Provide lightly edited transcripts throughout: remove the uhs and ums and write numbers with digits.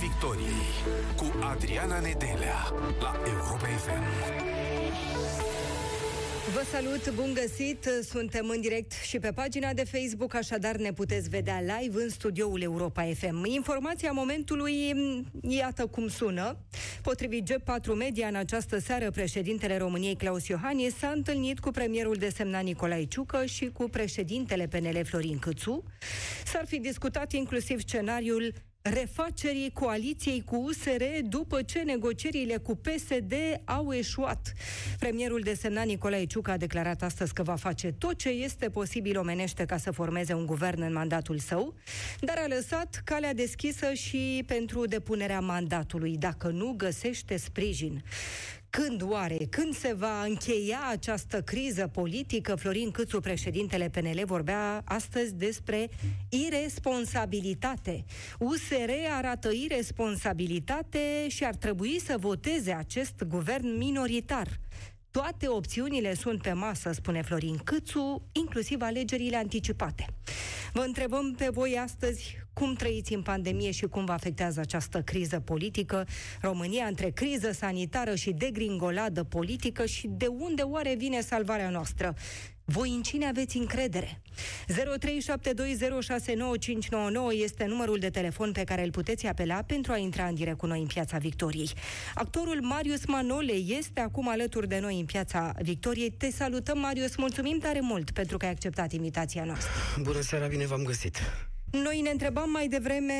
Victoriei cu Adriana Nedelea la Europa FM. Vă salut, bun găsit! Suntem în direct și pe pagina de Facebook, așadar ne puteți vedea live în studioul Europa FM. Informația momentului, iată cum sună. Potrivit G4 Media, în această seară, președintele României, Klaus Iohannis, s-a întâlnit cu premierul desemnat Nicolae Ciucă și cu președintele PNL, Florin Cîțu. S-ar fi discutat inclusiv scenariul refacerii coaliției cu USR după ce negocierile cu PSD au eșuat. Premierul desemnat Nicolae Ciucă a declarat astăzi că va face tot ce este posibil omenește ca să formeze un guvern în mandatul său, dar a lăsat calea deschisă și pentru depunerea mandatului, dacă nu găsește sprijin. Când oare? Când se va încheia această criză politică? Florin Cîțu, președintele PNL, vorbea astăzi despre iresponsabilitate. USR arată iresponsabilitate și ar trebui să voteze acest guvern minoritar. Toate opțiunile sunt pe masă, spune Florin Cîțu, inclusiv alegerile anticipate. Vă întrebăm pe voi astăzi cum trăiți în pandemie și cum vă afectează această criză politică. România între criză sanitară și degringoladă politică și de unde oare vine salvarea noastră? Voi în cine aveți încredere? 0372069599 este numărul de telefon pe care îl puteți apela pentru a intra în direct cu noi în Piața Victoriei. Actorul Marius Manole este acum alături de noi în Piața Victoriei. Te salutăm, Marius, mulțumim tare mult pentru că ai acceptat invitația noastră. Bună seara, bine v-am găsit! Noi ne întrebam mai devreme,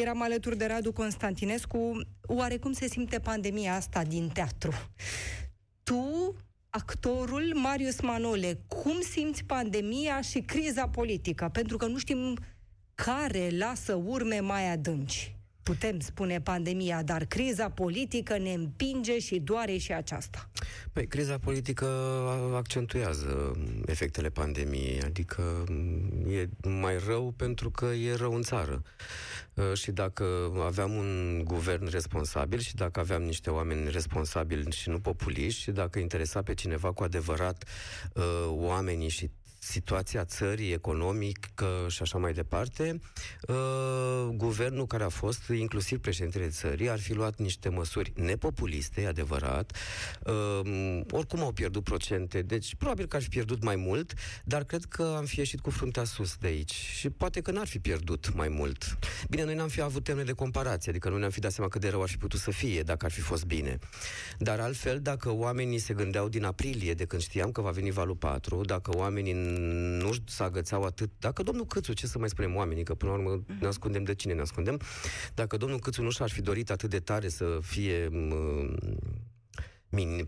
eram alături de Radu Constantinescu, oare cum se simte pandemia asta din teatru? Tu, actorul Marius Manole, cum simți pandemia și criza politică? Pentru că nu știm care lasă urme mai adânci. Putem spune pandemia, dar criza politică ne împinge și doare și aceasta. Păi, criza politică accentuează efectele pandemiei, adică e mai rău pentru că e rău în țară. Și dacă aveam un guvern responsabil și dacă aveam niște oameni responsabili și nu populiști și dacă interesa pe cineva cu adevărat oamenii și situația țării, economică și așa mai departe, guvernul care a fost, inclusiv președintele țării, ar fi luat niște măsuri nepopuliste, adevărat. Oricum au pierdut procente, deci probabil că ar fi pierdut mai mult, dar cred că am fi ieșit cu fruntea sus de aici și poate că n-ar fi pierdut mai mult. Bine, noi n-am fi avut temne de comparație, adică noi ne-am fi dat seama cât de rău ar fi putut să fie dacă ar fi fost bine. Dar altfel, dacă oamenii se gândeau din aprilie, de când știam că va veni valul 4, dacă oamenii nu s-agățau atât. Dacă domnul Cîțu, ce să mai spunem oamenii, că până la urmă ne ascundem de cine ne ascundem, dacă domnul Cîțu nu și-ar fi dorit atât de tare să fie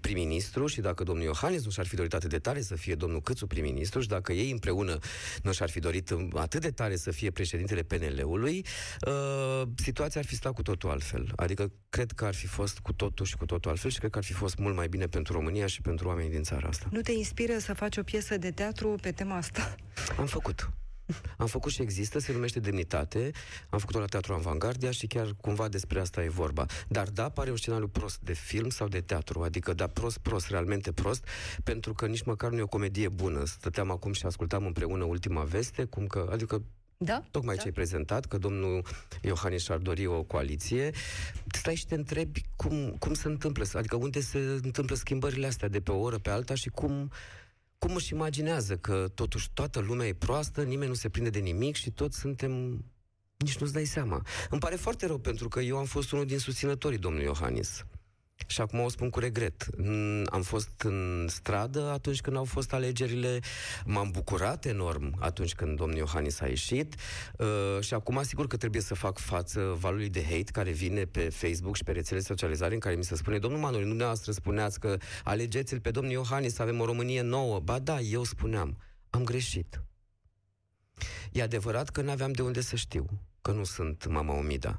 prim-ministru și dacă domnul Iohannis nu și-ar fi dorit atât de tare să fie domnul Cîțu prim-ministru și dacă ei împreună nu și-ar fi dorit atât de tare să fie președintele PNL-ului, situația ar fi stat cu totul altfel. Adică cred că ar fi fost cu totul și cu totul altfel și cred că ar fi fost mult mai bine pentru România și pentru oamenii din țara asta. Nu te inspiră să faci o piesă de teatru pe tema asta? Am făcut și există, se numește Demnitate, am făcut-o la Teatrul Avangardia și chiar cumva despre asta e vorba. Dar da, pare un scenariu prost de film sau de teatru, adică da, prost, realmente prost, pentru că nici măcar nu e o comedie bună. Stăteam acum și ascultam împreună Ultima Veste, cum că, adică tocmai ce ai prezentat, că domnul Iohannis și-ar dori o coaliție. Stai și te întrebi cum se întâmplă, adică unde se întâmplă schimbările astea de pe o oră pe alta și cum își imaginează că totuși toată lumea e proastă, nimeni nu se prinde de nimic și toți suntem... Nici nu-ți dai seama. Îmi pare foarte rău pentru că eu am fost unul din susținătorii domnului Iohannis. Și acum o spun cu regret. Am fost în stradă atunci când au fost alegerile, m-am bucurat enorm atunci când domnul Iohannis a ieșit și acum sigur că trebuie să fac față valului de hate care vine pe Facebook și pe rețelele socializare în care mi se spune: domnul Manole, dumneavoastră spuneați că alegeți-l pe domnul Iohannis, avem o Românie nouă. Ba da, eu spuneam. Am greșit. E adevărat că n-aveam de unde să știu, că nu sunt mama Umida.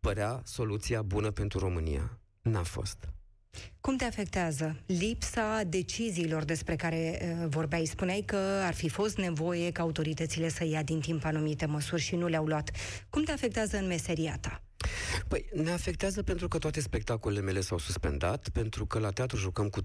Părea soluția bună pentru România. N-a fost. Cum te afectează lipsa deciziilor despre care vorbeai? Spuneai că ar fi fost nevoie ca autoritățile să ia din timp anumite măsuri și nu le-au luat. Cum te afectează în meseria ta? Păi, ne afectează pentru că toate spectacolele mele s-au suspendat, pentru că la teatru jucăm cu 30%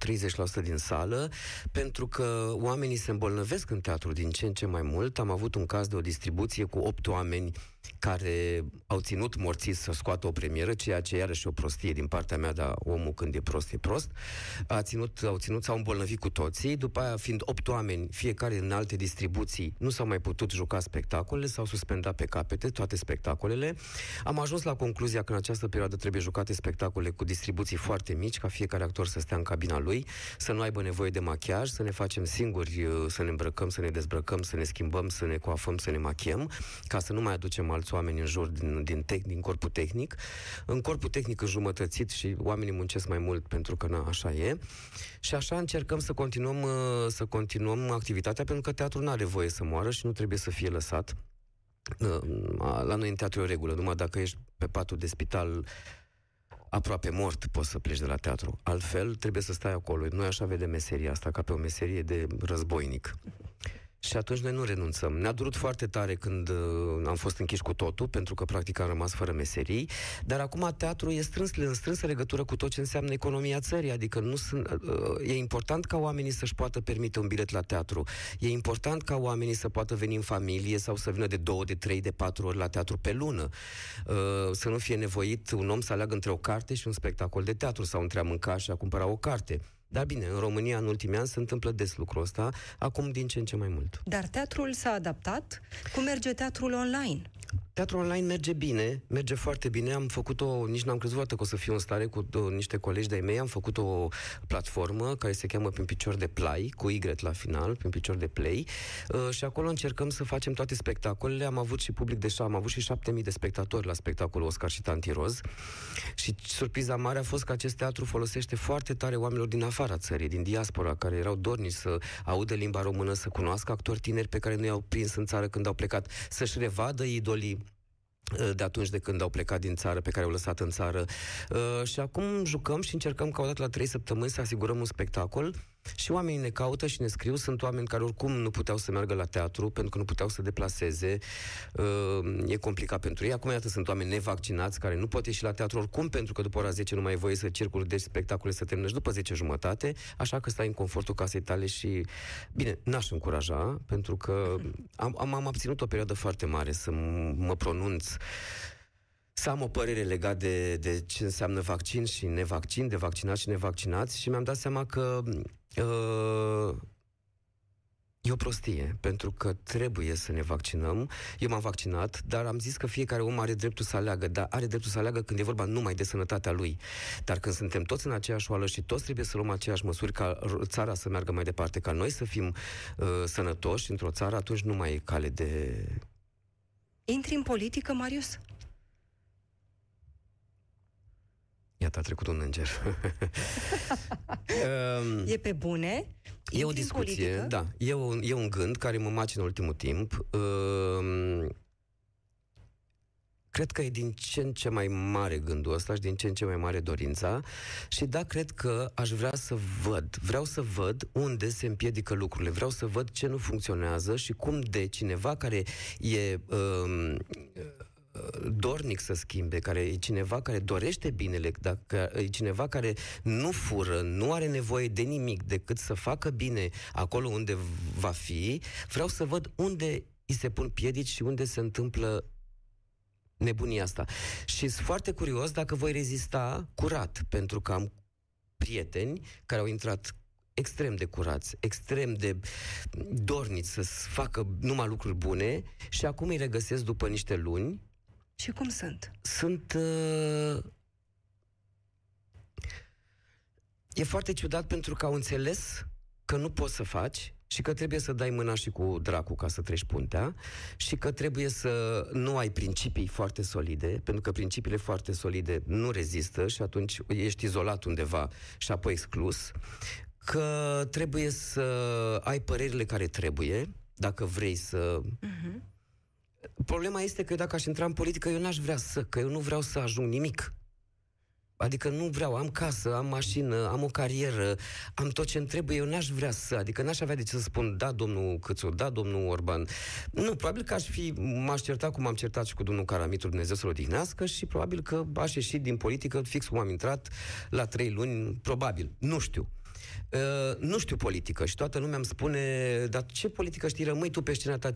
din sală, pentru că oamenii se îmbolnăvesc în teatru din ce în ce mai mult. Am avut un caz de o distribuție cu 8 oameni care au ținut morții să scoată o premieră, ceea ce iarăși o prostie din partea mea, dar omul când e prost, e prost. S-au îmbolnăvit cu toții, după aia fiind 8 oameni, fiecare în alte distribuții, nu s-au mai putut juca spectacolele, s-au suspendat pe capete toate spectacolele. Am ajuns la concluzia că în această perioadă trebuie jucate spectacole cu distribuții foarte mici, ca fiecare actor să stea în cabina lui, să nu aibă nevoie de machiaj, să ne facem singuri, să ne îmbrăcăm, să ne dezbrăcăm, să ne schimbăm, să ne coafăm, să ne machiem, ca să nu mai aducem alți oameni în jur din corpul tehnic. În corpul tehnic înjumătățit și oamenii muncesc mai mult pentru că na, așa e. Și așa încercăm să continuăm activitatea, pentru că teatrul nu are voie să moară și nu trebuie să fie lăsat. La noi în teatru e o regulă, numai dacă ești pe patul de spital aproape mort poți să pleci de la teatru. Altfel, trebuie să stai acolo. Noi așa vedem meseria asta, ca pe o meserie de războinic. Și atunci noi nu renunțăm. Ne-a durut foarte tare când am fost închiși cu totul, pentru că practic am rămas fără meserii, dar acum teatrul e strânsă legătură cu tot ce înseamnă economia țării, adică e important ca oamenii să-și poată permite un bilet la teatru, e important ca oamenii să poată veni în familie sau să vină de 2, de 3, de 4 ori la teatru pe lună, să nu fie nevoit un om să aleagă între o carte și un spectacol de teatru sau între a mânca și a cumpăra o carte. Dar bine, în România, în ultimii ani, se întâmplă des lucrul ăsta, acum din ce în ce mai mult. Dar teatrul s-a adaptat. Cum merge teatrul online? Teatrul online merge bine, merge foarte bine. Am făcut-o, nici n-am crezut că o să fiu în stare, cu niște colegi de-ai mei, am făcut o platformă care se cheamă Prin picior de play, cu Y la final, Prin picior de play, și acolo încercăm să facem toate spectacolele. Am avut și public deja, am avut și 7.000 de spectatori la spectacolul Oscar și Tantiroz. Și surpriza mare a fost că acest teatru folosește foarte tare oamenilor din afara țării, din diaspora, care erau dornici să audă limba română, să cunoască actori tineri pe care nu i-au prins în țară când au plecat, să-și revadă idolii de atunci de când au plecat din țară, pe care au lăsat în țară. Și acum jucăm și încercăm ca odată la 3 săptămâni să asigurăm un spectacol. Și oamenii ne caută și ne scriu. Sunt oameni care oricum nu puteau să meargă la teatru pentru că nu puteau să deplaseze. E complicat pentru ei. Acum, iată, sunt oameni nevaccinați care nu pot ieși la teatru oricum, pentru că după ora 10 nu mai e voie să circuli, deci spectacole se termină și după 10:30, așa că stai în confortul casei tale și... Bine, n-aș încuraja, pentru că am abținut o perioadă foarte mare să mă pronunț, să am o părere legată de ce înseamnă vaccin și nevaccin, de vaccinați și nevaccinați, și mi-am dat seama că e o prostie, pentru că trebuie să ne vaccinăm. Eu m-am vaccinat, dar am zis că fiecare om are dreptul să aleagă, dar are dreptul să aleagă când e vorba numai de sănătatea lui. Dar când suntem toți în aceeași oală și toți trebuie să luăm aceeași măsuri ca țara să meargă mai departe, ca noi să fim sănătoși într-o țară, atunci nu mai e cale de... Intri în politică, Marius? Iată, a trecut un înger. E pe bune? E o discuție, da. E un gând care mă macină în ultimul timp. Cred că e din ce în ce mai mare gândul ăsta și din ce în ce mai mare dorința. Și da, cred că aș vrea să văd. Vreau să văd unde se împiedică lucrurile. Vreau să văd ce nu funcționează și cum de cineva care e... dornic să schimbe, care e cineva care dorește binele, dacă e cineva care nu fură, nu are nevoie de nimic decât să facă bine acolo unde va fi, vreau să văd unde îi se pun piedici și unde se întâmplă nebunia asta. Și sunt foarte curios dacă voi rezista curat, pentru că am prieteni care au intrat extrem de curați, extrem de dorniți să facă numai lucruri bune și acum îi regăsesc după niște luni. Și cum sunt? E foarte ciudat, pentru că au înțeles că nu poți să faci și că trebuie să dai mâna și cu dracu ca să treci puntea și că trebuie să nu ai principii foarte solide, pentru că principiile foarte solide nu rezistă și atunci ești izolat undeva și apoi exclus, că trebuie să ai părerile care trebuie, dacă vrei să... Uh-huh. Problema este că dacă aș intra în politică, eu n-aș vrea că eu nu vreau să ajung nimic. Adică nu vreau, am casă, am mașină, am o carieră, am tot ce-mi trebuie, eu n-aș vrea adică n-aș avea de ce să spun, da, domnul Cîțu, da, domnul Orban. Nu, probabil că m-aș certa cum am certat și cu domnul Caramitru, Dumnezeu să-l odihnească, și probabil că aș ieși din politică fix cum am intrat, la 3 luni, probabil, nu știu. Nu știu politică și toată lumea îmi spune, dar ce politică știi, rămâi tu pe scena ta,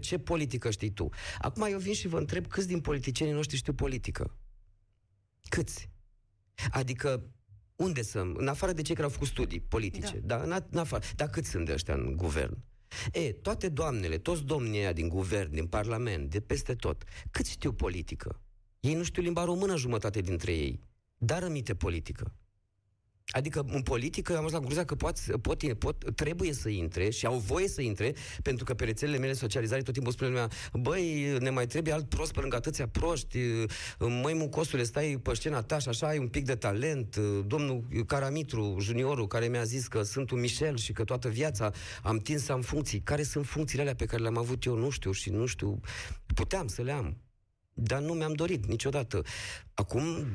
ce politică știi tu? Acum eu vin și vă întreb câți din politicienii noștri știu politică? Câți? Adică unde sunt? În afară de cei care au făcut studii politice, da? În afară. Dar câți sunt de ăștia în guvern? E, toate doamnele, toți domnii ăia din guvern, din parlament, de peste tot, câți știu politică? Ei nu știu limba română, jumătate dintre ei, dar rămite politică. Adică în politică am ajuns la concluzia că trebuie să intre și au voie să intre, pentru că pe rețelele mele socializare tot timpul spune lumea, băi, ne mai trebuie alt prost pe lângă atâția proști, măi mucosule, stai pe scena ta și așa ai un pic de talent. Domnul Caramitru, juniorul, care mi-a zis că sunt un Michel și că toată viața am tins să am funcții. Care sunt funcțiile alea pe care le-am avut eu? Nu știu și nu știu. Puteam să le am, dar nu mi-am dorit niciodată. Acum...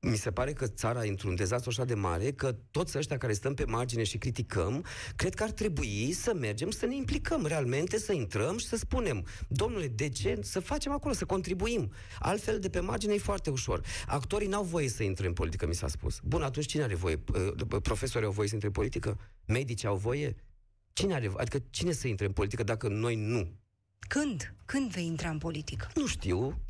mi se pare că țara e într-un dezastru așa de mare că toți ăștia care stăm pe margine și criticăm, cred că ar trebui să mergem să ne implicăm realmente, să intrăm și să spunem, domnule, de ce? Să facem acolo, să contribuim. Altfel, de pe margine e foarte ușor. Actorii n-au voie să intre în politică, mi s-a spus. Bun, atunci cine are voie? Profesorii au voie să intre în politică? Medici au voie? Cine are voie? Adică cine să intre în politică dacă noi nu? Când vei intra în politică? Nu știu.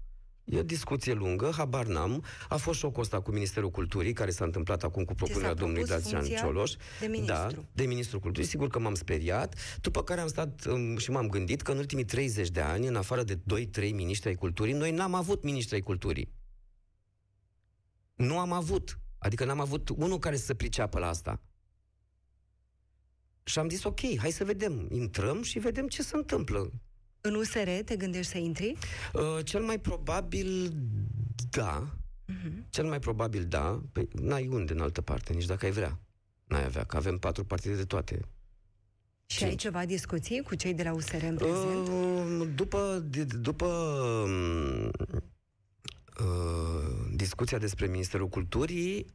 E o discuție lungă, habar n-am. A fost șocul ăsta cu Ministerul Culturii, care s-a întâmplat acum cu propunerea domnului Dacian Cioloș. De ministru. Da, de Ministrul Culturii. Sigur că m-am speriat, după care am stat și m-am gândit că în ultimii 30 de ani, în afară de 2-3 miniștri ai culturii, noi n-am avut miniștri ai culturii. Nu am avut. Adică n-am avut unul care să se priceapă la asta. Și am zis, ok, hai să vedem. Intrăm și vedem ce se întâmplă. În USR te gândești să intri? Cel mai probabil da. Uh-huh. Cel mai probabil da. Păi n-ai unde în altă parte, nici dacă ai vrea. N-ai avea, că avem 4 partide de toate. Și ai ceva discuții cu cei de la USR în prezent? După discuția despre Ministerul Culturii,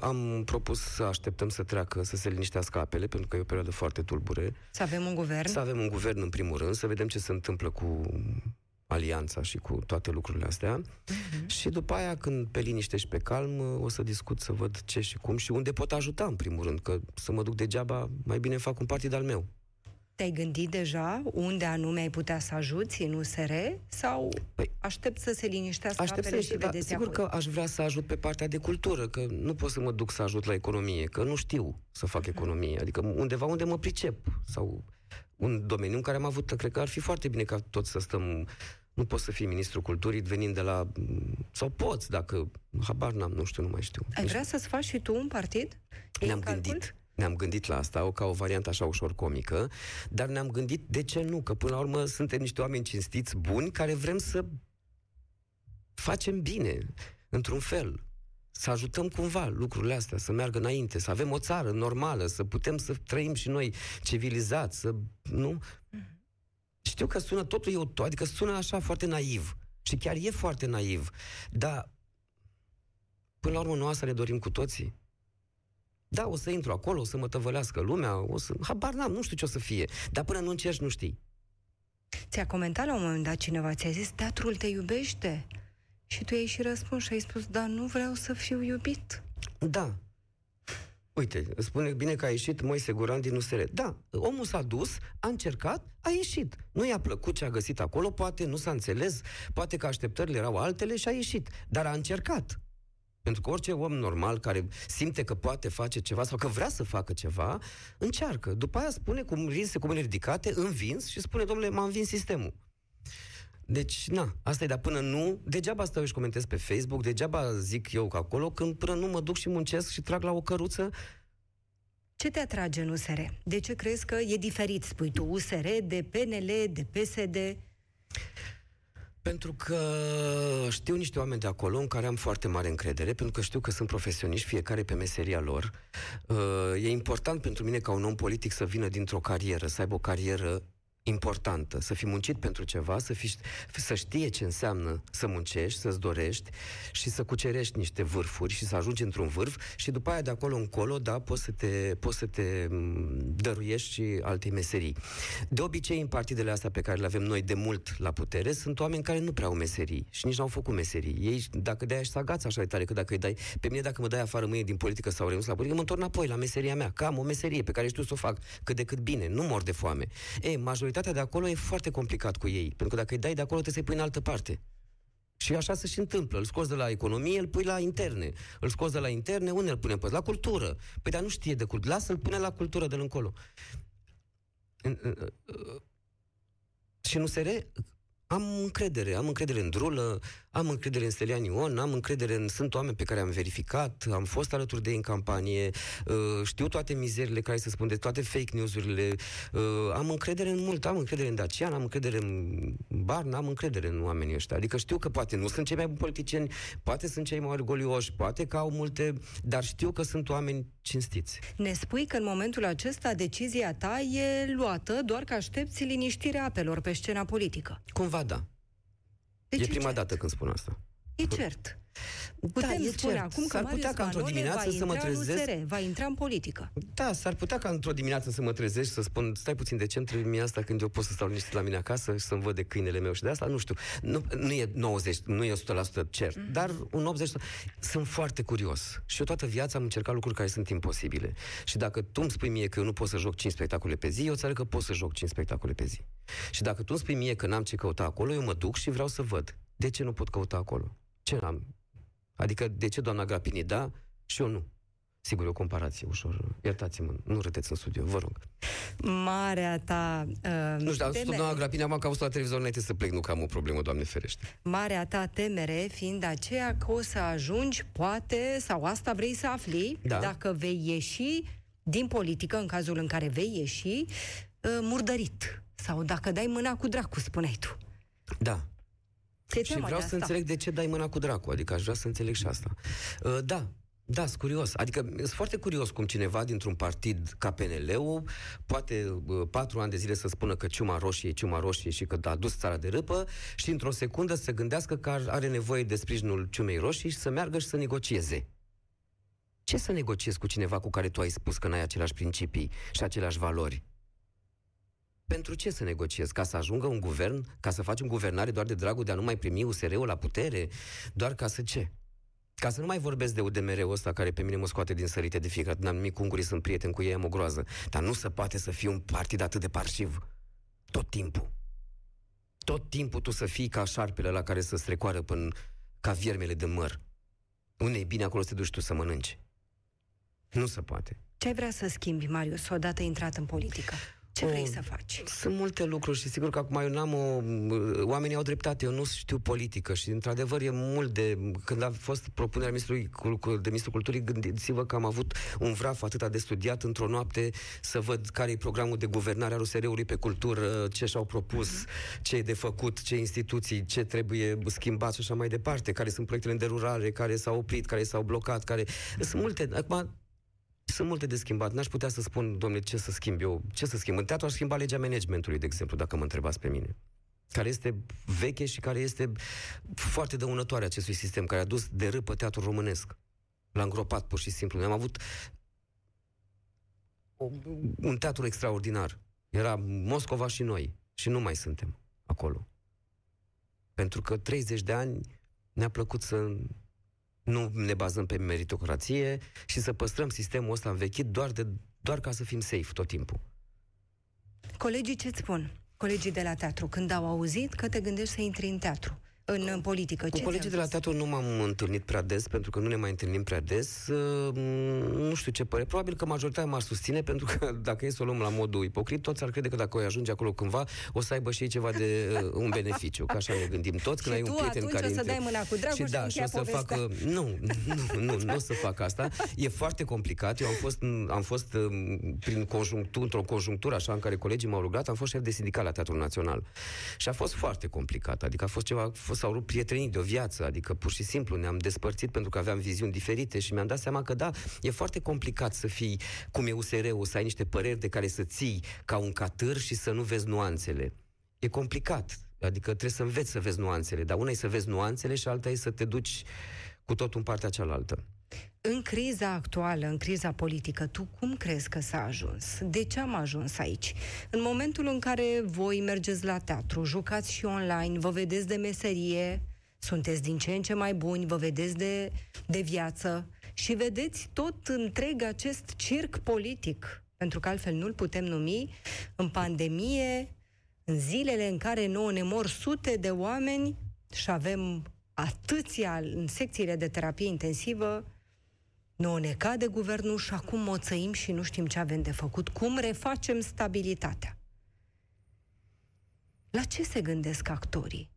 am propus să așteptăm să treacă, să se liniștească apele, pentru că e o perioadă foarte tulbure. Să avem un guvern? Să avem un guvern, în primul rând, să vedem ce se întâmplă cu alianța și cu toate lucrurile astea. Uh-huh. Și după aia, când pe liniște și pe calm, o să discut să văd ce și cum și unde pot ajuta, în primul rând, că să mă duc degeaba, mai bine fac un partid al meu. Te-ai gândit deja unde anume ai putea să ajuți în USR sau aștept să se liniștească apele și vedeți apoi? Sigur că aș vrea să ajut pe partea de cultură, că nu pot să mă duc să ajut la economie, că nu știu să fac economie, adică undeva unde mă pricep sau un domeniu în care am avut, cred că ar fi foarte bine ca toți să stăm, nu poți să fii Ministrul Culturii venind de la, sau poți, dacă habar n-am, nu știu, nu mai știu. Ai vrea să-ți faci și tu un partid? Ne-am gândit la asta, ca o variantă așa ușor comică, dar ne-am gândit de ce nu, că până la urmă suntem niște oameni cinstiți, buni, care vrem să facem bine, într-un fel, să ajutăm cumva lucrurile astea, să meargă înainte, să avem o țară normală, să putem să trăim și noi civilizați, să... nu? Știu că sună totul eu, adică sună așa foarte naiv, și chiar e foarte naiv, dar până la urmă noi asta ne dorim cu toții. Da, o să intru acolo, o să mă tăvălească lumea, o să... habar n-am, nu știu ce o să fie. Dar până nu încerci, nu știi. Ți-a comentat la un moment dat cineva, ți-a zis, teatrul te iubește? Și tu i-ai și răspuns și ai spus, da, nu vreau să fiu iubit. Da. Uite, spune bine că a ieșit Moise Guran din USR. Da, omul s-a dus, a încercat, a ieșit. Nu i-a plăcut ce a găsit acolo, poate nu s-a înțeles, poate că așteptările erau altele și a ieșit. Dar a încercat. Pentru că orice om normal care simte că poate face ceva sau că vrea să facă ceva, încearcă. După aia spune, cum rinse, cu mâine ridicate, învins și spune, domnule, m-a învins sistemul. Deci, na, asta e, dar până nu, degeaba stau eu și comentez pe Facebook, degeaba zic eu că acolo, când până nu mă duc și muncesc și trag la o căruță. Ce te atrage în USR? De ce crezi că e diferit, spui tu, USR de PNL, de PSD? Pentru că știu niște oameni de acolo în care am foarte mare încredere, pentru că știu că sunt profesioniști, fiecare pe meseria lor. E important pentru mine ca un om politic să vină dintr-o carieră, să aibă o carieră importantă, să fi muncit pentru ceva, să știe ce înseamnă să muncești, să-ți dorești și să cucerești niște vârfuri și să ajungi într-un vârf și după aia de acolo încolo, da, poți să te dăruiești și alte meserii. De obicei, în partidele astea pe care le avem noi de mult la putere, sunt oameni care nu prea au meserii și nici n-au făcut meserii. Ei, dacă de-aia își agață așa de tare, că dacă îi dai, pe mine dacă mă dai afară mâine din politică sau renunț la politică, mă întorc înapoi la meseria mea, că am o meserie pe care știu să o fac cât de cât bine, nu mor de foame. Ei, majoritatea de acolo e foarte complicat cu ei, pentru că dacă îi dai de acolo, trebuie să-i pui în altă parte. Și așa se și întâmplă. Îl scoți de la economie, îl pui la interne. Îl scoți de la interne, unde îl punem? La cultură. Păi, dar nu știe de cultură. Lasă-l pune la cultură de încolo. Și în USR am încredere în Drulă, am încredere în Stelian Ion, am încredere în... Sunt oameni pe care am verificat, am fost alături de ei în campanie, știu toate mizerile care se spun, de toate fake news-urile, am încredere în mult, am încredere în Dacian, am încredere în Barna, am încredere în oamenii ăștia. Adică știu că poate nu sunt cei mai buni politicieni, poate sunt cei mai orgolioși, poate că au multe, dar știu că sunt oameni cinstiți. Ne spui că în momentul acesta decizia ta e luată doar că aștepți liniștirea apelor pe scena politică. Cumva da. Deci e prima dată când spun asta. E cert. Putem spune acum că Marius Manole va intra în politică. Da, s-ar putea ca într-o dimineață să mă trezești, să spun, stai puțin, de ce îmi trebuie mie asta când eu pot să stau liniștit la mine acasă și să-mi văd de câinele meu și de asta? Nu știu. Nu e 90, nu e 100% cert, dar un 80%. Sunt foarte curios și eu toată viața am încercat lucruri care sunt imposibile. Și dacă tu îmi spui mie că eu nu pot să joc 5 spectacole pe zi, eu îți arăt că pot să joc 5 spectacole pe zi. Și dacă tu îmi spui mie că n-am ce căuta acolo, eu mă duc și vreau să văd. De ce nu pot căuta acolo? Ce n-am? Adică, de ce doamna Grapini da și eu nu? Sigur, o comparație ușor. Iertați-mă, nu râdeți în studio, vă rog. Marea ta... nu știu, doamna Grapini, am auzit la televizor înainte să plec, nu că am o problemă, Doamne ferește. Marea ta temere fiind aceea că o să ajungi, poate, sau asta vrei să afli, da, dacă vei ieși din politică, în cazul în care vei ieși, murdărit. Sau dacă dai mâna cu dracu, spuneai tu. Da. Și vreau să înțeleg de ce dai mâna cu dracu. Adică aș vrea să înțeleg și asta. Da, sunt curios. Adică sunt foarte curios cum cineva dintr-un partid ca PNL-ul poate 4 ani de zile să spună că ciuma roșie e ciuma roșie și că a dus țara de râpă și într-o secundă să gândească că are nevoie de sprijinul ciumei roșii și să meargă și să negocieze. Ce să negociezi cu cineva cu care tu ai spus că n-ai aceleași principii și aceleași valori? Pentru ce să negociezi? Ca să ajungă un guvern? Ca să faci un guvernare doar de dragul de a nu mai primi USR-ul la putere? Doar ca să ce? Ca să nu mai vorbesc de UDMR-ul ăsta care pe mine mă scoate din sărite de fiecare. N-am nimic cu ungurii, sunt prieten cu ei, am o groază. Dar nu se poate să fii un partid atât de parșiv. Tot timpul. Tot timpul tu să fii ca șarpele la care să strecoară până ca viermele de măr. Unde e bine, acolo să te duci tu să mănânci. Nu se poate. Ce ai vrea să schimbi, Marius, odată intrat în politică? Ce vrei să faci? Sunt multe lucruri și sigur că acum eu n-am o... Oamenii au dreptate, eu nu știu politică și într-adevăr e mult de... Când a fost propunerea Ministerul Culturii, gândiți-vă că am avut un vraf atâta de studiat într-o noapte să văd care e programul de guvernare al USR-ului pe cultură, ce și-au propus, ce e de făcut, ce instituții, ce trebuie schimbat și așa mai departe, care sunt proiectele în derulare, care s-au oprit, care s-au blocat, care... Sunt multe... Acum... Sunt multe de schimbat. N-aș putea să spun, domnule, ce să schimb eu? Ce să schimb? În teatru aș schimba legea managementului, de exemplu, dacă mă întrebați pe mine. Care este veche și care este foarte dăunătoare acestui sistem, care a dus de râpă teatrul românesc. L-a îngropat pur și simplu. Noi am avut un teatru extraordinar. Era Moscova și noi. Și nu mai suntem acolo. Pentru că 30 de ani ne-a plăcut să... Nu ne bazăm pe meritocrație și să păstrăm sistemul ăsta învechit doar ca să fim safe tot timpul. Colegii ce-ți spun? Colegii de la teatru, când au auzit că te gândești să intri în teatru, în politică. Cu colegii de la teatru nu m-am întâlnit prea des, pentru că nu ne mai întâlnim prea des. Nu știu ce părere. Probabil că majoritatea m-ar susține, pentru că dacă e să o luăm la modul ipocrit, toți ar crede că dacă o ajunge acolo cândva, o să aibă și ei ceva de un beneficiu. Că așa ne gândim toți, când ai un prieten care... Și tu atunci o să dai mâna cu dragul și da, și o să fac... Nu o să fac asta. E foarte complicat. Eu am fost într-o conjunctură așa în care colegii m-au rugat, am fost șef de sindicat la Teatrul Național. Și a fost foarte complicat. Adică a fost ceva... S-au rupt prietenii de o viață, adică pur și simplu ne-am despărțit pentru că aveam viziuni diferite și mi-am dat seama că da, e foarte complicat să fii cum e USR-ul, să ai niște păreri de care să ții ca un catâr și să nu vezi nuanțele. E complicat. Adică trebuie să înveți să vezi nuanțele. Dar una e să vezi nuanțele și alta e să te duci cu totul în partea cealaltă. În criza actuală, în criza politică, tu cum crezi că s-a ajuns? De ce am ajuns aici? În momentul în care voi mergeți la teatru, jucați și online, vă vedeți de meserie, sunteți din ce în ce mai buni, vă vedeți de viață și vedeți tot întreg acest circ politic, pentru că altfel nu-l putem numi, în pandemie, în zilele în care nouă ne mor sute de oameni și avem atâția în secțiile de terapie intensivă, nouă ne cade guvernul și acum moțăim și nu știm ce avem de făcut. Cum refacem stabilitatea? La ce se gândesc actorii?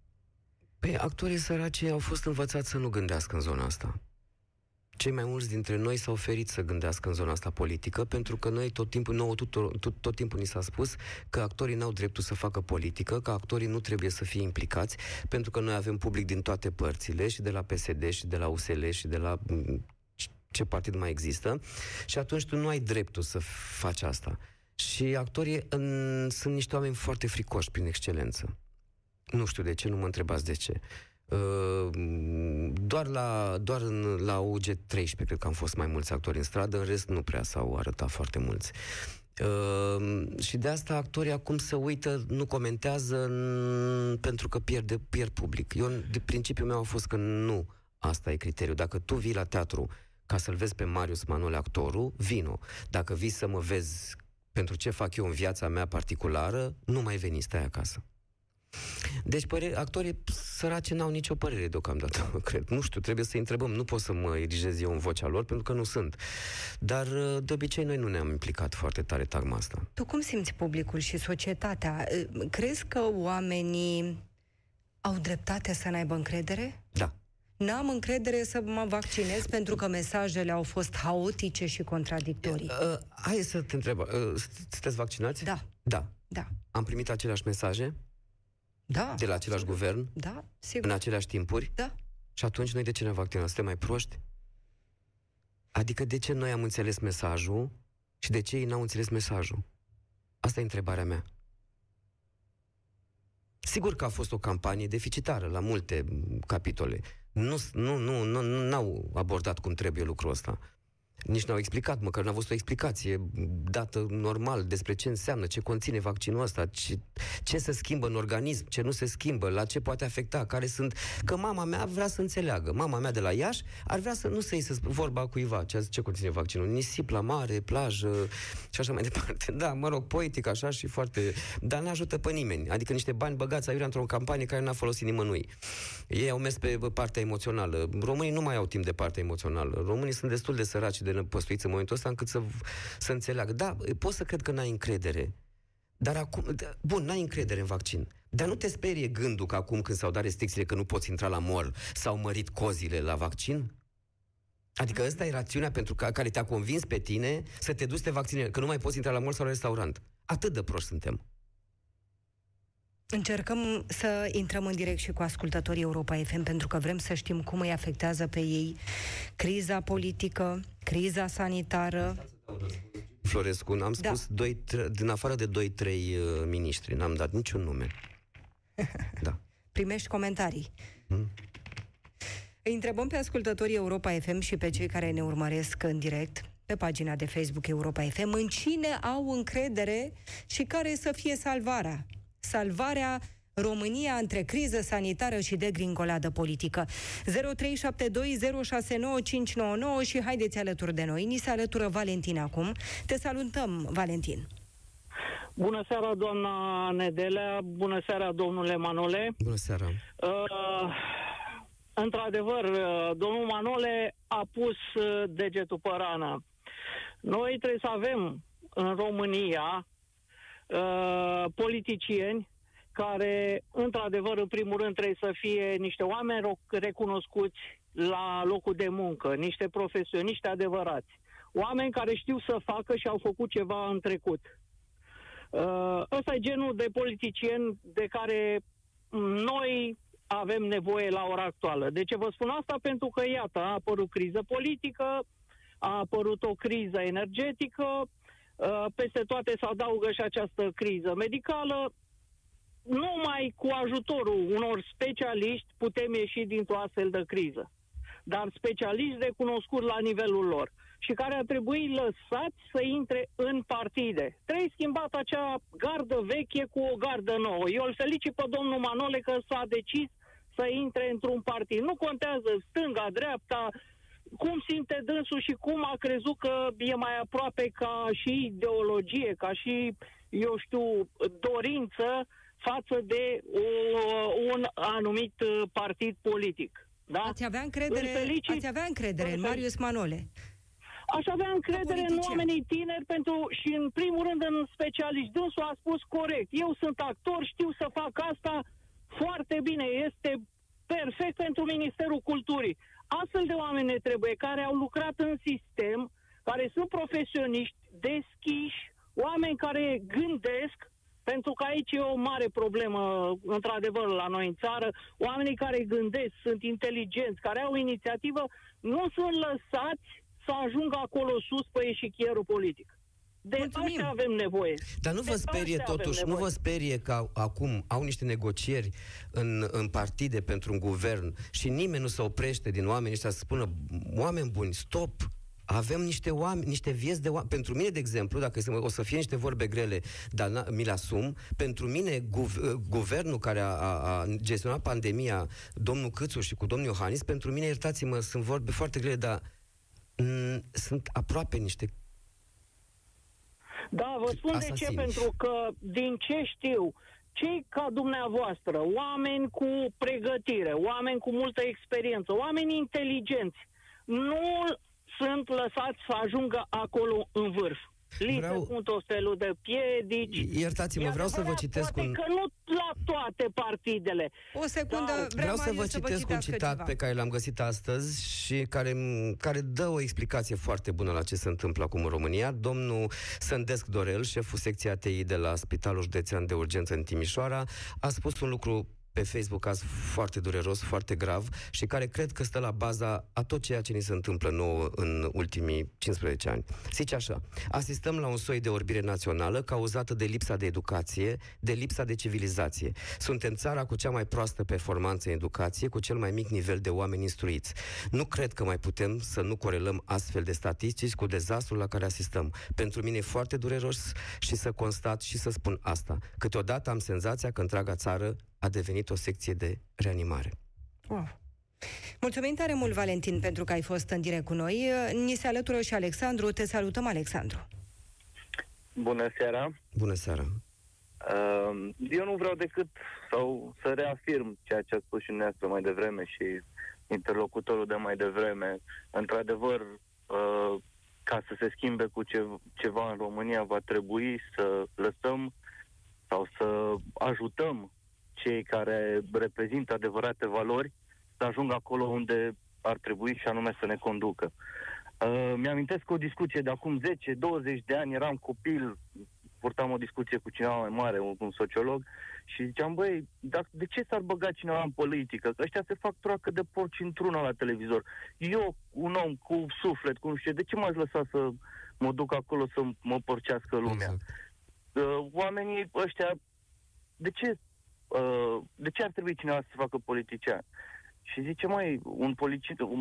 Păi, actorii săraci au fost învățați să nu gândească în zona asta. Cei mai mulți dintre noi s-au ferit să gândească în zona asta politică, pentru că noi tot timpul ni s-a spus că actorii n-au dreptul să facă politică, că actorii nu trebuie să fie implicați, pentru că noi avem public din toate părțile, și de la PSD, și de la USL, și de la ce partid mai există, și atunci tu nu ai dreptul să faci asta. Și actorii sunt niște oameni foarte fricoși prin excelență. Nu știu de ce, nu mă întrebați de ce. Doar la UG13 cred că am fost mai mulți actori în stradă, în rest nu prea s-au arătat foarte mulți. Și de asta actorii acum se uită, nu comentează, pentru că pierd public. Eu, de principiul meu a fost că nu asta e criteriul. Dacă tu vii la teatru ca să-l vezi pe Marius Manole, actorul, vino. Dacă vii să mă vezi pentru ce fac eu în viața mea particulară, nu mai veni, stai acasă. Deci actorii săraci n-au nicio părere deocamdată, cred. Nu știu, trebuie să întrebăm. Nu pot să mă erigez eu în vocea lor, pentru că nu sunt. Dar de obicei noi nu ne-am implicat foarte tare tagma asta. Tu cum simți publicul și societatea? Crezi că oamenii au dreptate să n-aibă încredere? Da. N-am încredere să mă vaccinez pentru că mesajele au fost haotice și contradictorii. Hai să te întreb. Sunteți vaccinați? Da. Da. Am primit aceleași mesaje? Da. De la același guvern? Da, sigur. În aceleași timpuri? Da. Și atunci noi de ce ne vaccinăm? Suntem mai proști? Adică de ce noi am înțeles mesajul și de ce ei n-au înțeles mesajul? Asta e întrebarea mea. Sigur că a fost o campanie deficitară la multe capitole. Nu n-au abordat cum trebuie lucrul ăsta. Nici n-au explicat, măcar n-a fost o explicație dată normal despre ce înseamnă, ce conține vaccinul ăsta, ce se schimbă în organism, ce nu se schimbă, la ce poate afecta, care sunt... Că mama mea vrea să înțeleagă. Mama mea de la Iași ar vrea să nu se iese vorba cuiva ce conține vaccinul. Nisip la mare, plajă și așa mai departe. Da, mă rog, poetic așa și foarte... Dar n-ajută pe nimeni. Adică niște bani băgați aiurea într-o campanie care n-a folosit nimănui. Ei au mers pe partea emoțională. Românii nu mai au timp de partea emoțională. Românii sunt destul de săraci, de năpăstuiți în momentul ăsta, încât să înțeleagă. Da, pot să cred că n-ai încredere. Dar acum, bun, n-ai încredere în vaccin. Dar nu te sperie gândul că acum când s-au dat restricțiile că nu poți intra la mall, s-au mărit cozile la vaccin? Adică ăsta e rațiunea pentru care te-a convins pe tine să te duci să te vaccinezi, că nu mai poți intra la mall sau la restaurant. Atât de proști suntem. Încercăm să intrăm în direct și cu ascultătorii Europa FM, pentru că vrem să știm cum îi afectează pe ei criza politică, criza sanitară. Florescu, am spus din afară de 2-3 miniștri, n-am dat niciun nume. Da. Primești comentarii. Îi întrebăm pe ascultătorii Europa FM și pe cei care ne urmăresc în direct pe pagina de Facebook Europa FM în cine au încredere și care să fie salvarea. Salvarea România între criză sanitară și degringoladă politică. 0372069599 și haideți alături de noi. Ni se alătură Valentin acum. Te salutăm, Valentin. Bună seara, doamna Nedelea. Bună seara, domnule Manole. Bună seara. Într-adevăr, domnul Manole a pus degetul pe rană. Noi trebuie să avem în România politicieni care, într-adevăr, în primul rând trebuie să fie niște oameni recunoscuți la locul de muncă, niște profesioniști adevărați, oameni care știu să facă și au făcut ceva în trecut. Ăsta e genul de politicieni de care noi avem nevoie la ora actuală. De ce vă spun asta? Pentru că, iată, a apărut criză politică, a apărut o criză energetică, peste toate se adaugă și această criză medicală. Numai cu ajutorul unor specialiști putem ieși dintr-o astfel de criză, dar specialiști recunoscuți la nivelul lor și care ar trebui lăsați să intre în partide. Trebuie schimbat acea gardă veche cu o gardă nouă. Eu îl felicit pe domnul Manole că s-a decis să intre într-un partid. Nu contează stânga, dreapta, cum simte dânsul și cum a crezut că e mai aproape ca și ideologie, ca și, eu știu, dorință față de un anumit partid politic. Da? Ați avea încredere în Marius Manole? Aș avea încredere în oamenii tineri și în primul rând în specialiști. Dânsul a spus corect. Eu sunt actor, știu să fac asta foarte bine. Este perfect pentru Ministerul Culturii. Astfel de oameni ne trebuie, care au lucrat în sistem, care sunt profesioniști, deschiși, oameni care gândesc, pentru că aici e o mare problemă, într-adevăr, la noi în țară. Oamenii care gândesc, sunt inteligenți, care au inițiativă, nu sunt lăsați să ajungă acolo sus pe eșichierul politic. De asta avem nevoie. Dar nu vă sperie totuși, nu vă sperie că acum au niște negocieri în partide pentru un guvern și nimeni nu se oprește din oamenii ăștia să spună, oameni buni, stop! Avem niște oameni, niște vieți de oameni. Pentru mine, de exemplu, dacă o să fie niște vorbe grele, dar mi le asum, pentru mine, guvernul care a gestionat pandemia, domnul Cîțu și cu domnul Iohannis, pentru mine, iertați-mă, sunt vorbe foarte grele, dar sunt aproape niște... Da, vă spun asasini. De ce, pentru că, din ce știu, cei ca dumneavoastră, oameni cu pregătire, oameni cu multă experiență, oameni inteligenți, nu sunt lăsați să ajungă acolo în vârf. Lipsă cu tot felul de piedici. Iertați-mă, vreau să vă citesc un... că nu la toate partidele. O secundă, vreau să vă citesc un citat pe care l-am găsit astăzi și care dă o explicație foarte bună la ce se întâmplă acum în România. Domnul Sandesc Dorel, șeful secției ATI de la Spitalul Județean de Urgență în Timișoara, a spus un lucru pe Facebook azi foarte dureros, foarte grav și care cred că stă la baza a tot ceea ce ni se întâmplă nouă în ultimii 15 ani. Zice așa: asistăm la un soi de orbire națională cauzată de lipsa de educație, de lipsa de civilizație. Suntem țara cu cea mai proastă performanță în educație, cu cel mai mic nivel de oameni instruiți. Nu cred că mai putem să nu corelăm astfel de statistici cu dezastrul la care asistăm. Pentru mine e foarte dureros și să constat și să spun asta. Câteodată am senzația că întreaga țară a devenit o secție de reanimare. Oh. Mulțumim tare mult, Valentin, pentru că ai fost în direct cu noi. Ni se alătură și Alexandru. Te salutăm, Alexandru. Bună seara. Bună seara. Eu nu vreau decât să reafirm ceea ce a spus și dumneavoastră mai devreme și interlocutorul de mai devreme. Într-adevăr, ca să se schimbe cu ceva în România, va trebui să lăsăm sau să ajutăm cei care reprezintă adevărate valori să ajungă acolo unde ar trebui și anume să ne conducă. Mi-amintesc o discuție de acum 10-20 de ani, eram copil, purtam o discuție cu cineva mai mare, un sociolog, și ziceam, băi, dar de ce s-ar băga cineva în politică? Că ăștia se fac troacă de porci într-una la televizor. Eu, un om cu suflet, cu nu știu, de ce m-aș lăsa să mă duc acolo să mă porcească lumea? Exact. Oamenii ăștia, de ce ar trebui cineva să facă politician? Și zice, măi, un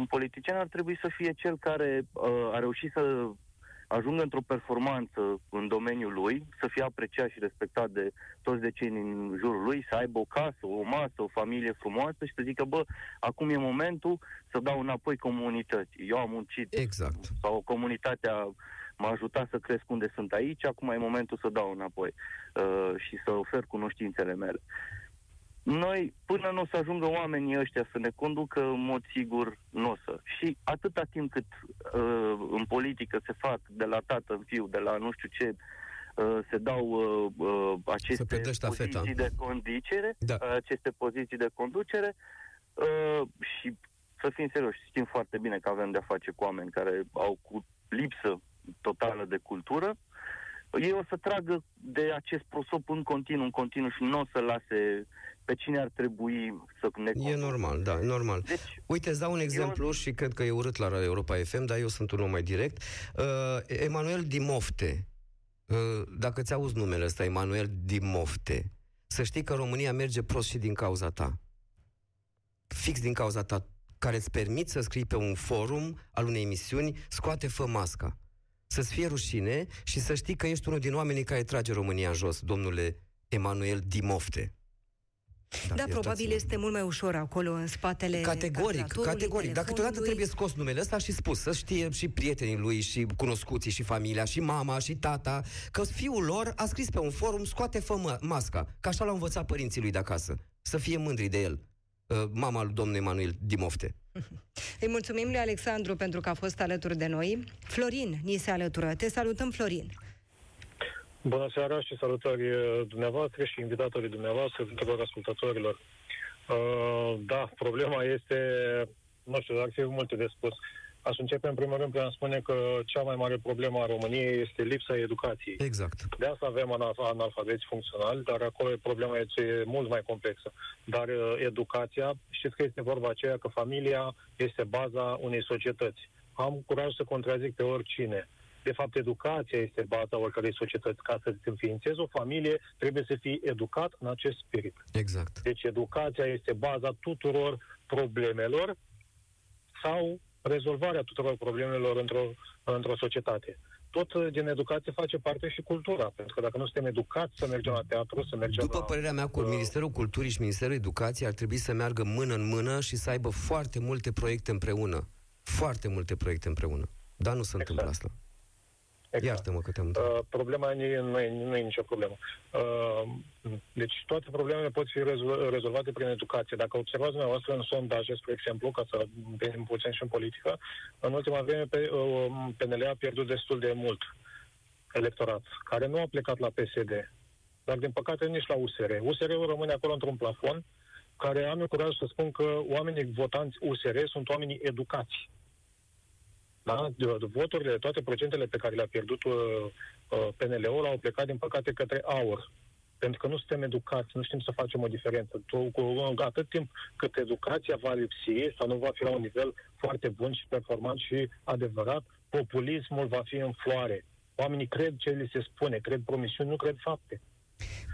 politician ar trebui să fie cel care a reușit să ajungă într-o performanță în domeniul lui, să fie apreciat și respectat de toți de cei din jurul lui, să aibă o casă, o masă, o familie frumoasă și să zică, bă, acum e momentul să dau înapoi comunității. Eu am muncit, exact, sau comunitatea m-a ajutat să cresc unde sunt aici, acum e momentul să dau înapoi și să ofer cunoștințele mele. Noi, până nu o să ajungă oamenii ăștia să ne conducă, în mod sigur, nu o să. Și atâta timp cât în politică se fac de la tată în fiu, de la nu știu ce, se dau aceste poziții de conducere, da, aceste poziții de conducere și, să fim serioși, știm foarte bine că avem de-a face cu oameni care au cu lipsă totală de cultură, ei o să tragă de acest prosop în continuu și nu o să lase pe cine ar trebui să ne concentrăm. E normal, da, normal. Deci, uite, îți dau un exemplu și cred că e urât la Europa FM, dar eu sunt un om mai direct. Emanuel Dimofte, dacă ți auzi numele ăsta, Emanuel Dimofte, să știi că România merge prost și din cauza ta. Fix din cauza ta, care îți permit să scrii pe un forum al unei emisiuni, scoate-fă masca. Să-ți fie rușine și să știi că ești unul din oamenii care trage România jos, domnule Emanuel Dimofte. Da, probabil este mult mai ușor acolo, în spatele categoric. Dar câteodată trebuie scos numele ăsta și spus, să știe și prietenii lui, și cunoscuții, și familia, și mama, și tata, că fiul lor a scris pe un forum, scoate-fă masca, că așa l-au învățat părinții lui de acasă. Să fie mândri de el, mama lui domnul Emanuel Dimofte. Îi mulțumim lui Alexandru pentru că a fost alături de noi. Florin ni se alătură. Te salutăm, Florin. Bună seara și salutări dumneavoastră și invitatorii dumneavoastră, tuturor ascultătorilor. Da, problema este, nu știu, dar fi multe de spus. Aș începe în primul rând prin a spune că cea mai mare problemă a României este lipsa educației. Exact. De asta avem analfabeți funcționali, dar acolo problema este mult mai complexă. Dar educația, știți că este vorba aceea că familia este baza unei societăți. Am curaj să contrazic pe oricine. De fapt, educația este baza oricărei societăți. Ca să îți înființezi o familie, trebuie să fii educat în acest spirit. Exact. Deci educația este baza tuturor problemelor sau rezolvarea tuturor problemelor într-o societate. Tot din educație face parte și cultura, pentru că dacă nu suntem educați să mergem la teatru, să mergem la... După părerea mea, cu Ministerul Culturii și Ministerul Educației ar trebui să meargă mână în mână și să aibă foarte multe proiecte împreună. Foarte multe proiecte împreună. Dar nu se întâmplă asta. Exact. Iartă-mă că te-am întâlnit. Problema nu e nicio problemă. Deci toate problemele pot fi rezolvate prin educație. Dacă observați dumneavoastră în sondaje, spre exemplu, ca să venim puțin și în politică, în ultima vreme PNL a pierdut destul de mult electorat, care nu a plecat la PSD, dar din păcate nici la USR. USR-ul rămâne acolo într-un plafon, care am eu curaj să spun că oamenii votanți USR sunt oamenii educați. Da? Voturile, toate procentele pe care le-a pierdut PNL-ul au plecat, din păcate, către AUR. Pentru că nu suntem educați, nu știm să facem o diferență. Atât timp cât educația va lipsi sau nu va fi la un nivel foarte bun și performant și adevărat, populismul va fi în floare. Oamenii cred ce li se spune, cred promisiuni, nu cred fapte.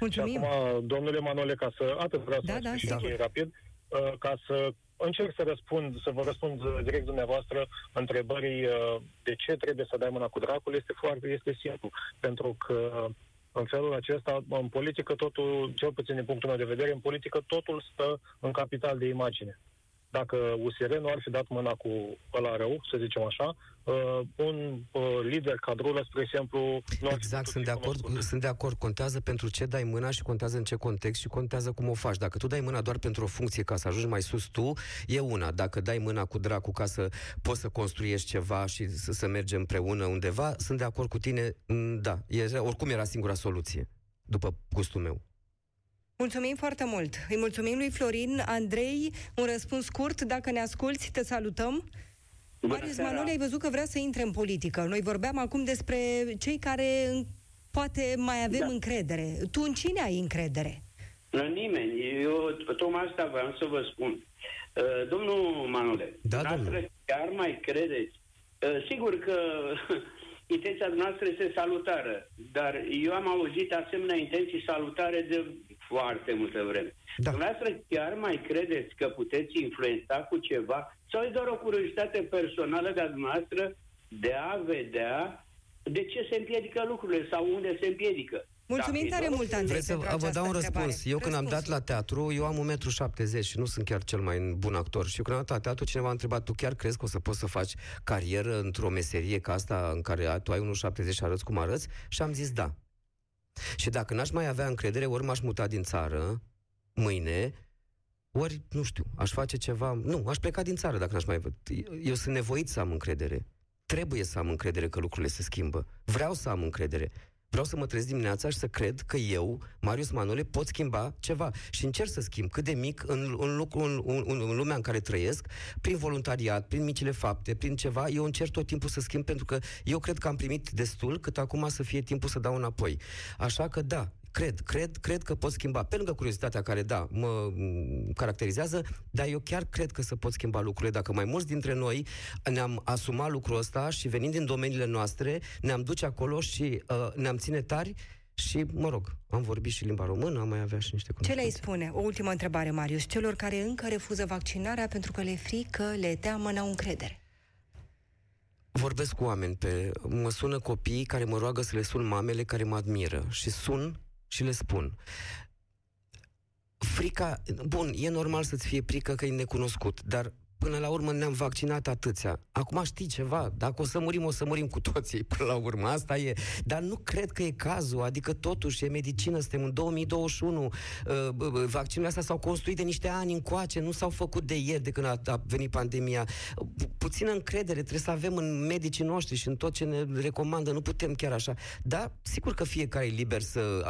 Mulțumim. Și acum, domnule Manole, ca să... Încerc să răspund, să vă răspund direct dumneavoastră întrebării de ce trebuie să dai mâna cu dracul, este simplu. Pentru că în felul acesta, în politică totul, cel puțin din punctul meu de vedere, în politică totul stă în capital de imagine. Dacă USR nu ar fi dat mâna cu ăla rău, să zicem așa, un lider ca Drulă, spre exemplu... Exact, sunt de acord. Contează pentru ce dai mâna și contează în ce context și contează cum o faci. Dacă tu dai mâna doar pentru o funcție ca să ajungi mai sus tu, e una. Dacă dai mâna cu dracu ca să poți să construiești ceva și să mergi împreună undeva, sunt de acord cu tine, da. Oricum era singura soluție, după gustul meu. Mulțumim foarte mult. Îi mulțumim lui Florin. Andrei, un răspuns scurt, dacă ne asculți, te salutăm. Marius Manole, ai văzut că vrea să intre în politică. Noi vorbeam acum despre cei care poate mai avem încredere. Tu în cine ai încredere? La nimeni. Eu tocmai asta vreau să vă spun. Domnul Manole, chiar mai credeți? Sigur că intenția noastră este salutară, dar eu am auzit asemenea intenții salutare de foarte multă vreme. Da. Dumneavoastră chiar mai credeți că puteți influența cu ceva sau e doar o curiozitate personală de-a dumneavoastră de a vedea de ce se împiedică lucrurile sau unde se împiedică? Mulțumim tare mult, Andrei. Vreți să vă dau un răspuns. Eu când am dat la teatru, eu am 1,70 m și nu sunt chiar cel mai bun actor. Și eu când am dat la teatru, cineva a întrebat, tu chiar crezi că o să poți să faci carieră într-o meserie ca asta în care tu ai 1,70 m și arăți cum arăți? Și am zis da. Și dacă n-aș mai avea încredere, ori m-aș muta din țară mâine, ori, nu știu, aș face ceva... Nu, aș pleca din țară dacă n-aș mai... Eu sunt nevoit să am încredere. Trebuie să am încredere că lucrurile se schimbă. Vreau să am încredere. Vreau să mă trezesc dimineața și să cred că eu, Marius Manole, pot schimba ceva. Și încerc să schimb cât de mic în lumea în care trăiesc, prin voluntariat, prin micile fapte, prin ceva. Eu încerc tot timpul să schimb pentru că eu cred că am primit destul cât acum să fie timpul să dau înapoi. Așa că da, Cred că pot schimba, pe lângă curiozitatea care, da, mă caracterizează, dar eu chiar cred că se pot schimba lucrurile dacă mai mulți dintre noi ne-am asumat lucrul ăsta și venind din domeniile noastre, ne-am duce acolo și ne-am ține tari și, mă rog, am vorbit și limba română, am mai avea și niște cunoștințe. Ce le-ai spune? O ultimă întrebare, Marius. Celor care încă refuză vaccinarea pentru că le frică, le teamă, n-au încredere. Vorbesc cu oameni, mă sună copiii care mă roagă să le sun mamele care mă admiră și sun și le spun. Frica, bun, e normal să-ți fie frică că e necunoscut, dar până la urmă ne-am vaccinat atâția. Acum știi ceva, dacă o să murim, o să murim cu toții până la urmă, asta e. Dar nu cred că e cazul, adică totuși e medicină, suntem în 2021, vaccinurile astea s-au construit de niște ani încoace, nu s-au făcut de ieri de când a venit pandemia. Puțină încredere trebuie să avem în medicii noștri și în tot ce ne recomandă, nu putem chiar așa. Dar sigur că fiecare e liber să...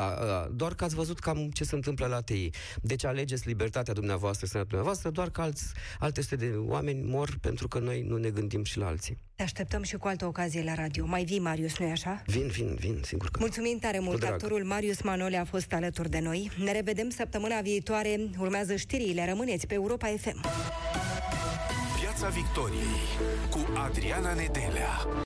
doar că ați văzut cam ce se întâmplă la TI. Deci alegeți libertatea dumneavoastră, sănătatea dumneavoastră, doar că alte sute de oameni mor pentru că noi nu ne gândim și la alții. Te așteptăm și cu altă ocazie la radio. Mai vii, Marius, nu-i așa? Vin, sigur că. Mulțumim tare mult. Actorul Marius Manole a fost alături de noi. Ne revedem săptămâna viitoare. Urmează știrile. Rămâneți pe Europa FM. Piața Victoriei cu Adriana Nedelea.